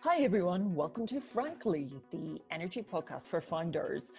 Hi everyone, welcome to Frankly, the energy podcast for founders.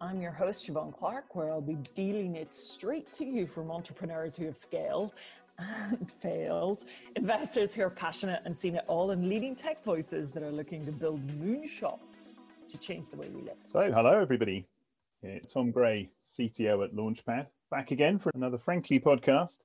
I'm your host Siobhan Clark, where I'll be dealing it straight to you from entrepreneurs who have scaled and failed, investors who are passionate and seen it all, and leading tech voices that are looking to build moonshots to change the way we live. So hello everybody, Tom Gray, CTO at Launchpad, back again for another Frankly podcast.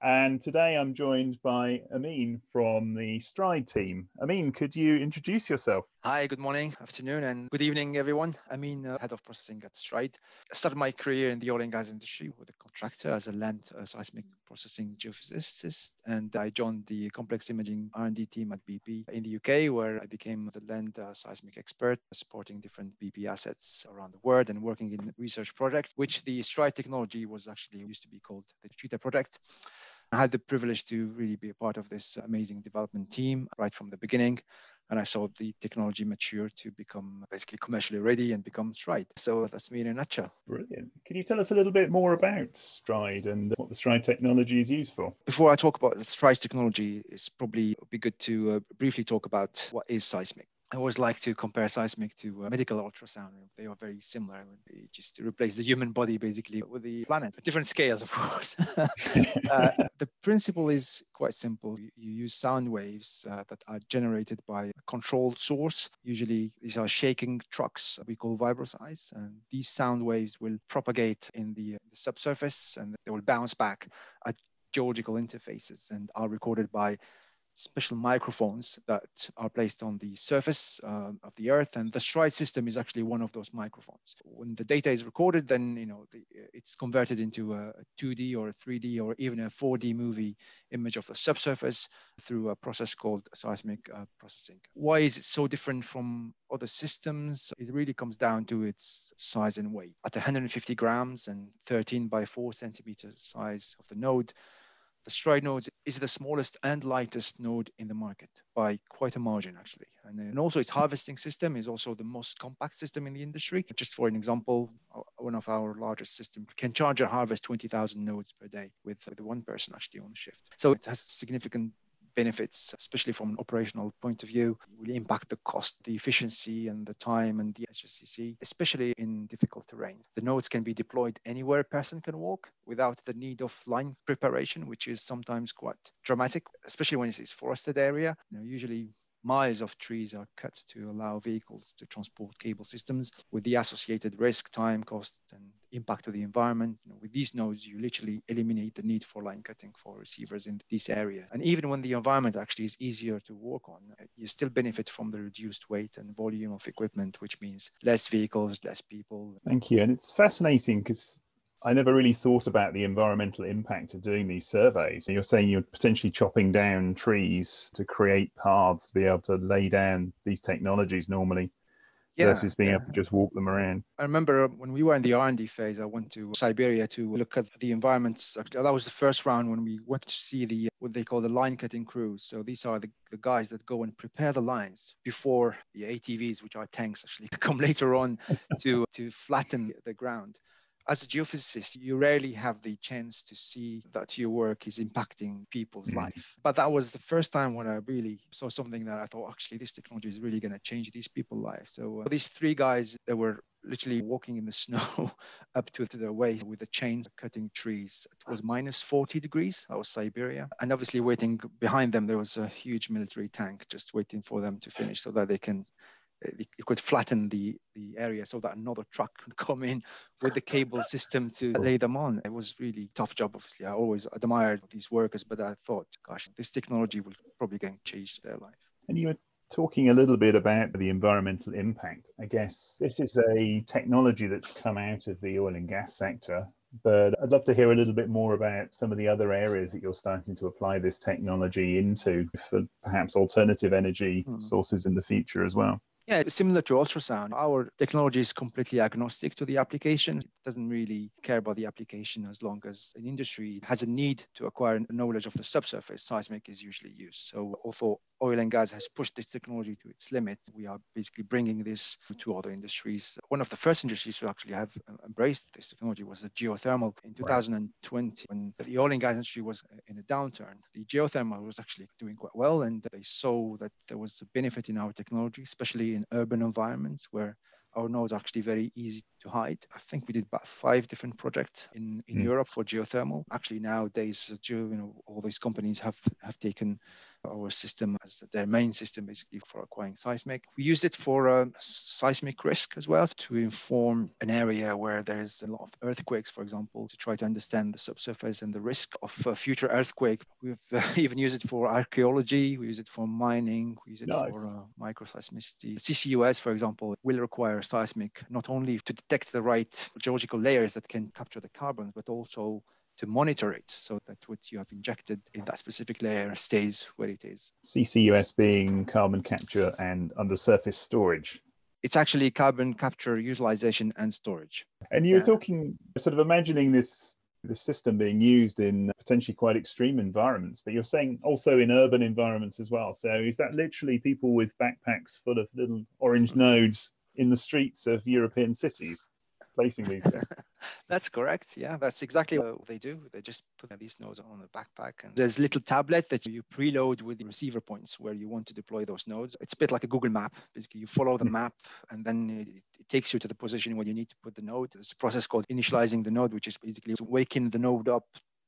And today I'm joined by Amin from the Stride team. Amin, could you introduce yourself? Hi, good morning, afternoon, and good evening, everyone. Amin, Head of Processing at Stride. I started my career in the oil and gas industry with a contractor as a land seismic processing geophysicist, and I joined the complex imaging R&D team at BP in the UK, where I became the land seismic expert, supporting different BP assets around the world and working in research projects, which the Stride technology was actually used to be called the Cheetah Project. I had the privilege to really be a part of this amazing development team right from the beginning. And I saw the technology mature to become basically commercially ready and become Stride. So that's me in a nutshell. Brilliant. Can you tell us a little bit more about Stride and what the Stride technology is used for? Before I talk about the Stride technology, it's probably be good to briefly talk about what is seismic. I always like to compare seismic to medical ultrasound. They are very similar. They just replace the human body basically with the planet. Different scales, of course. The principle is quite simple. You use sound waves that are generated by a controlled source. Usually these are shaking trucks we call vibroseis. And these sound waves will propagate in the subsurface, and they will bounce back at geological interfaces and are recorded by special microphones that are placed on the surface of the earth, and the Stride system is actually one of those microphones. When the data is recorded, then it's converted into a 2D or a 3D or even a 4D movie image of the subsurface through a process called seismic processing. Why is it so different from other systems? It really comes down to its size and weight. At 150 grams and 13 by 4 centimeter size of the node, the Stride node is the smallest and lightest node in the market by quite a margin, actually. And also its harvesting system is also the most compact system in the industry. Just for an example, one of our largest systems can charge and harvest 20,000 nodes per day with one person actually on the shift. So it has significant benefits, especially from an operational point of view. It will impact the cost, the efficiency, and the time, and the HSCC, especially in difficult terrain. The nodes can be deployed anywhere a person can walk without the need of line preparation, which is sometimes quite dramatic, especially when it's forested area. Usually miles of trees are cut to allow vehicles to transport cable systems with the associated risk, time, cost, and impact to the environment. With these nodes, you literally eliminate the need for line cutting for receivers in this area. And even when the environment actually is easier to work on, you still benefit from the reduced weight and volume of equipment, which means less vehicles, less people. Thank you. And it's fascinating because I never really thought about the environmental impact of doing these surveys. You're saying you're potentially chopping down trees to create paths to be able to lay down these technologies normally. Yeah, versus being able to just walk them around. I remember when we were in the R&D phase, I went to Siberia to look at the environments. That was the first round when we went to see what they call the line cutting crews. So these are the guys that go and prepare the lines before the ATVs, which are tanks actually, come later on to flatten the ground. As a geophysicist, you rarely have the chance to see that your work is impacting people's life. But that was the first time when I really saw something that I thought, actually, this technology is really going to change these people's lives. So these three guys that were literally walking in the snow up to their waist with a chain cutting trees. It was minus 40 degrees. That was Siberia. And obviously waiting behind them, there was a huge military tank just waiting for them to finish so that they can... It could flatten the area so that another truck could come in with the cable system to lay them on. It was really a tough job, obviously. I always admired these workers, but I thought, gosh, this technology will probably going to change their life. And you were talking a little bit about the environmental impact. I guess this is a technology that's come out of the oil and gas sector, but I'd love to hear a little bit more about some of the other areas that you're starting to apply this technology into for perhaps alternative energy sources in the future as well. Yeah, similar to ultrasound, our technology is completely agnostic to the application. It doesn't really care about the application as long as an industry has a need to acquire knowledge of the subsurface. Seismic is usually used. So although oil and gas has pushed this technology to its limit. We are basically bringing this to other industries. One of the first industries to actually have embraced this technology was the geothermal. In 2020, when the oil and gas industry was in a downturn, the geothermal was actually doing quite well, and they saw that there was a benefit in our technology, especially in urban environments where our nodes are actually very easy to hide. I think we did about 5 different projects in Europe for geothermal. Actually, nowadays, all these companies have taken our system as their main system, basically, for acquiring seismic. We used it for seismic risk as well, to inform an area where there is a lot of earthquakes, for example, to try to understand the subsurface and the risk of a future earthquake. We've even used it for archaeology. We use it for mining. We use it for microseismicity. CCUS, for example, will require seismic not only to detect the right geological layers that can capture the carbon, but also to monitor it so that what you have injected in that specific layer stays where it is. CCUS being carbon capture and undersurface storage. It's actually carbon capture, utilization and storage. And you were talking, sort of imagining this system being used in potentially quite extreme environments, but you're saying also in urban environments as well. So is that literally people with backpacks full of little orange nodes in the streets of European cities placing these things? That's correct. Yeah, that's exactly what they do. They just put these nodes on the backpack, and there's a little tablet that you preload with the receiver points where you want to deploy those nodes. It's a bit like a Google map. Basically, you follow the map, and then it takes you to the position where you need to put the node. There's a process called initializing the node, which is basically waking the node up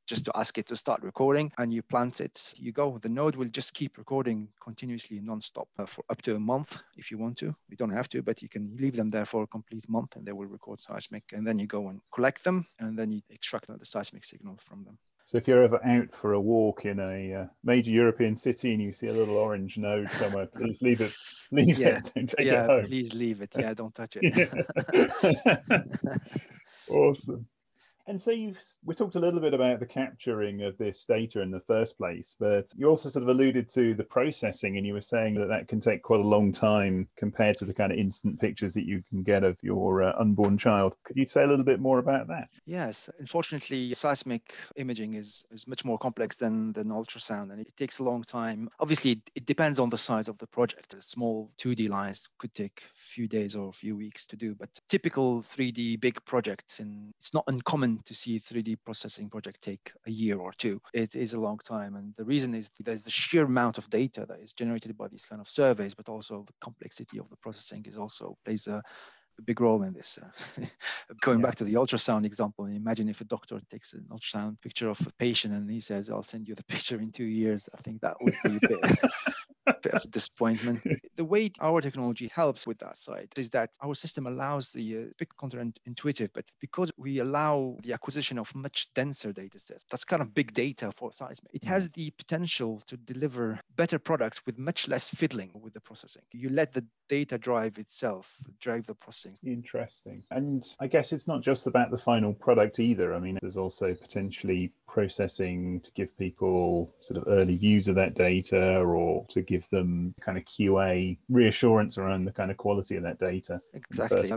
just to ask it to start recording, and you plant it, you go. The node will just keep recording continuously non-stop for up to a month if you want to. You don't have to, but you can leave them there for a complete month and they will record seismic, and then you go and collect them, and then you extract the seismic signal from them. So if you're ever out for a walk in a major European city and you see a little orange node somewhere, please leave it. Leave it. Don't take it home. Please leave it. Yeah, don't touch it. Awesome. And so we talked a little bit about the capturing of this data in the first place, but you also sort of alluded to the processing, and you were saying that that can take quite a long time compared to the kind of instant pictures that you can get of your unborn child. Could you say a little bit more about that? Yes. Unfortunately, seismic imaging is much more complex than ultrasound, and it takes a long time. Obviously, it depends on the size of the project. A small 2D lines could take a few days or a few weeks to do, but typical 3D big projects, and it's not uncommon to see 3D processing project take a year or two. It is a long time, and the reason is there's the sheer amount of data that is generated by these kind of surveys, but also the complexity of the processing is also plays a big role in this. Going back to the ultrasound example, imagine if a doctor takes an ultrasound picture of a patient and he says, "I'll send you the picture in 2 years." I think that would be a bit of disappointment. The way our technology helps with that side is that our system allows the bit counterintuitive, but because we allow the acquisition of much denser data sets, that's kind of big data for seismic. It has the potential to deliver better products with much less fiddling with the processing. You let the data drive the processing. Interesting. And I guess it's not just about the final product either. I mean, there's also potentially processing to give people sort of early views of that data, or to give them kind of QA reassurance around the kind of quality of that data. Exactly.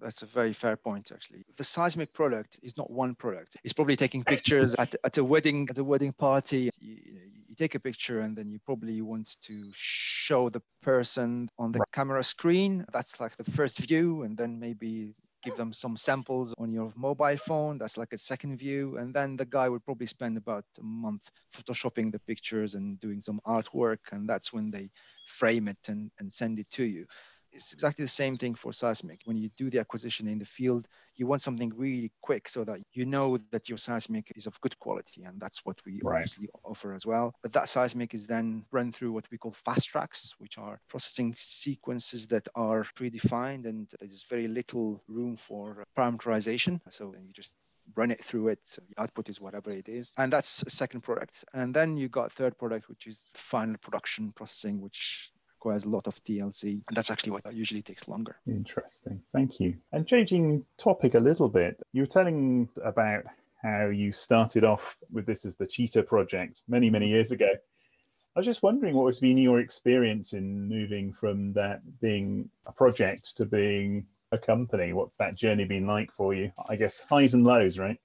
That's a very fair point, actually. The seismic product is not one product. It's probably taking pictures at a wedding party. You take a picture, and then you probably want to show the person on the camera screen. That's like the first view, and then maybe give them some samples on your mobile phone. That's like a second view. And then the guy would probably spend about a month photoshopping the pictures and doing some artwork. And that's when they frame it and send it to you. It's exactly the same thing for seismic. When you do the acquisition in the field, you want something really quick so that you know that your seismic is of good quality. And that's what we obviously offer as well. But that seismic is then run through what we call fast tracks, which are processing sequences that are predefined, and there's very little room for parameterization. So you just run it through it. So the output is whatever it is. And that's a second product. And then you got third product, which is the final production processing, which requires a lot of TLC, and that's actually what usually takes longer. Interesting. Thank you. And changing topic a little bit, you were telling about how you started off with this as the Cheetah Project many, many years ago. I was just wondering what has been your experience in moving from that being a project to being a company. What's that journey been like for you? I guess highs and lows, right?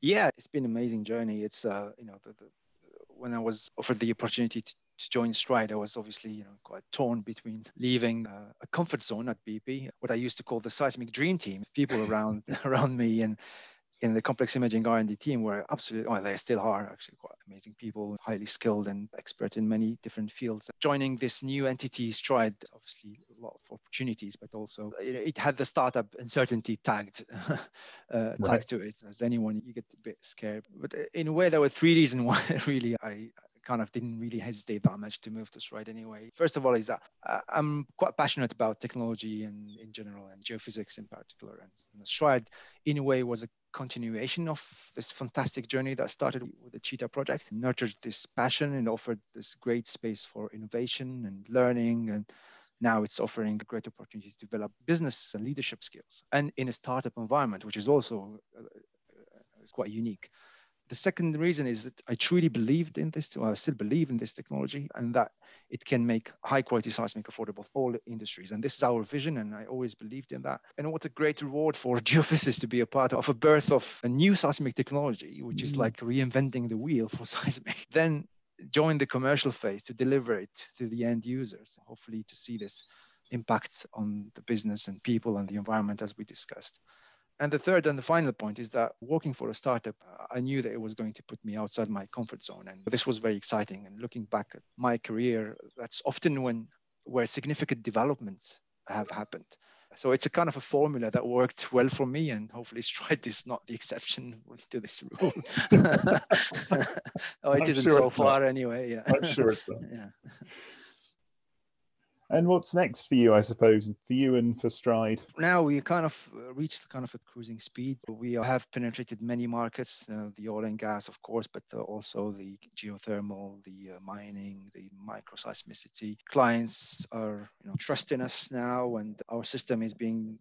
Yeah, it's been an amazing journey. It's when I was offered the opportunity to to join Stride, I was obviously, quite torn between leaving a comfort zone at BP, what I used to call the seismic dream team, people around around me and in the complex imaging R&D team were absolutely, well, they still are actually quite amazing people, highly skilled and expert in many different fields. Joining this new entity, Stride, obviously a lot of opportunities, but also it had the startup uncertainty tagged tagged to it. As anyone, you get a bit scared. But in a way, there were three reasons why really I kind of didn't really hesitate that much to move to Stride anyway. First of all is that I'm quite passionate about technology and in general and geophysics in particular. And Stride in a way was a continuation of this fantastic journey that started with the Cheetah Project, nurtured this passion and offered this great space for innovation and learning. And now it's offering a great opportunity to develop business and leadership skills and in a startup environment, which is also quite unique. The second reason is that I truly believed in this, I still believe in this technology, and that it can make high-quality seismic affordable for all industries. And this is our vision, and I always believed in that. And what a great reward for geophysicists to be a part of a birth of a new seismic technology, which is like reinventing the wheel for seismic. Then join the commercial phase to deliver it to the end users, hopefully to see this impact on the business and people and the environment as we discussed. And the third and the final point is that working for a startup, I knew that it was going to put me outside my comfort zone. And this was very exciting. And looking back at my career, that's often where significant developments have happened. So it's a kind of a formula that worked well for me, and hopefully Stride is not the exception to this rule. Oh, it isn't so far anyway. Yeah. I'm sure it's not. Yeah. And what's next for you, I suppose, for you and for Stride? Now we kind of reached kind of a cruising speed. We have penetrated many markets, the oil and gas, of course, but also the geothermal, the mining, the microseismicity. Clients are trusting us now, and our system is being,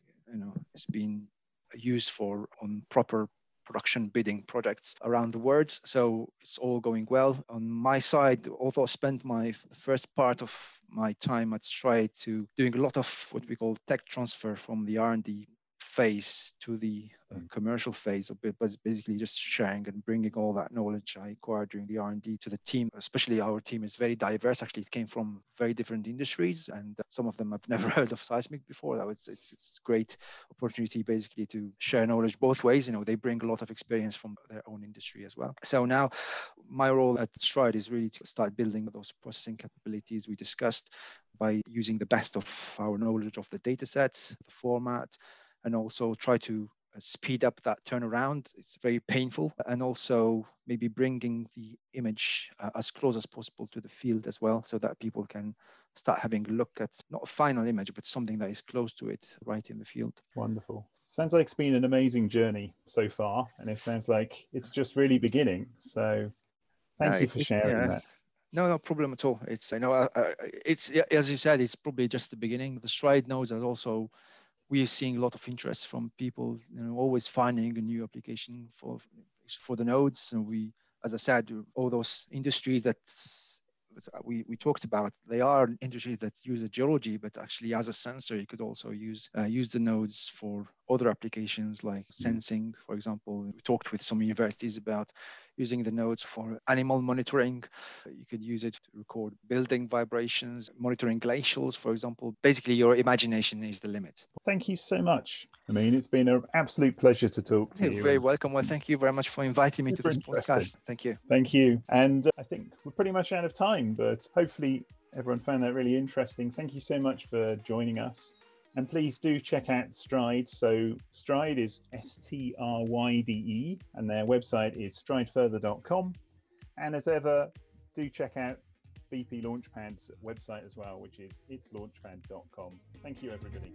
it's been used for on proper production bidding projects around the world. So it's all going well. On my side, although I spent my first part of my time at Stride to doing a lot of what we call tech transfer from the R&D phase to the commercial phase, but basically just sharing and bringing all that knowledge I acquired during the R&D to the team. Especially our team is very diverse. Actually, it came from very different industries, and some of them I've never heard of seismic before. That was it's great opportunity basically to share knowledge both ways. They bring a lot of experience from their own industry as well. So now my role at Stride is really to start building those processing capabilities we discussed by using the best of our knowledge of the data sets, the format, and also try to speed up that turnaround. It's very painful. And also maybe bringing the image as close as possible to the field as well, so that people can start having a look at not a final image, but something that is close to it right in the field. Wonderful. Sounds like it's been an amazing journey so far. And it sounds like it's just really beginning. So thank you for sharing that. No, no problem at all. It's, it's, as you said, it's probably just the beginning. The Stride nodes are also, we are seeing a lot of interest from people, always finding a new application for the nodes. And we, as I said, all those industries that we talked about, they are industries that use the geology, but actually as a sensor, you could also use the nodes for other applications like sensing, for example. We talked with some universities about using the nodes for animal monitoring. You could use it to record building vibrations, monitoring glacials, for example. Basically, your imagination is the limit. Thank you so much. It's been an absolute pleasure to talk to you. You're very welcome. Well, thank you very much for inviting me to this podcast. Thank you. Thank you. And I think we're pretty much out of time, but hopefully everyone found that really interesting. Thank you so much for joining us. And please do check out Stride. So Stride is S-T-R-Y-D-E, and their website is stridefurther.com. And as ever, do check out BP Launchpad's website as well, which is itslaunchpad.com. Thank you, everybody.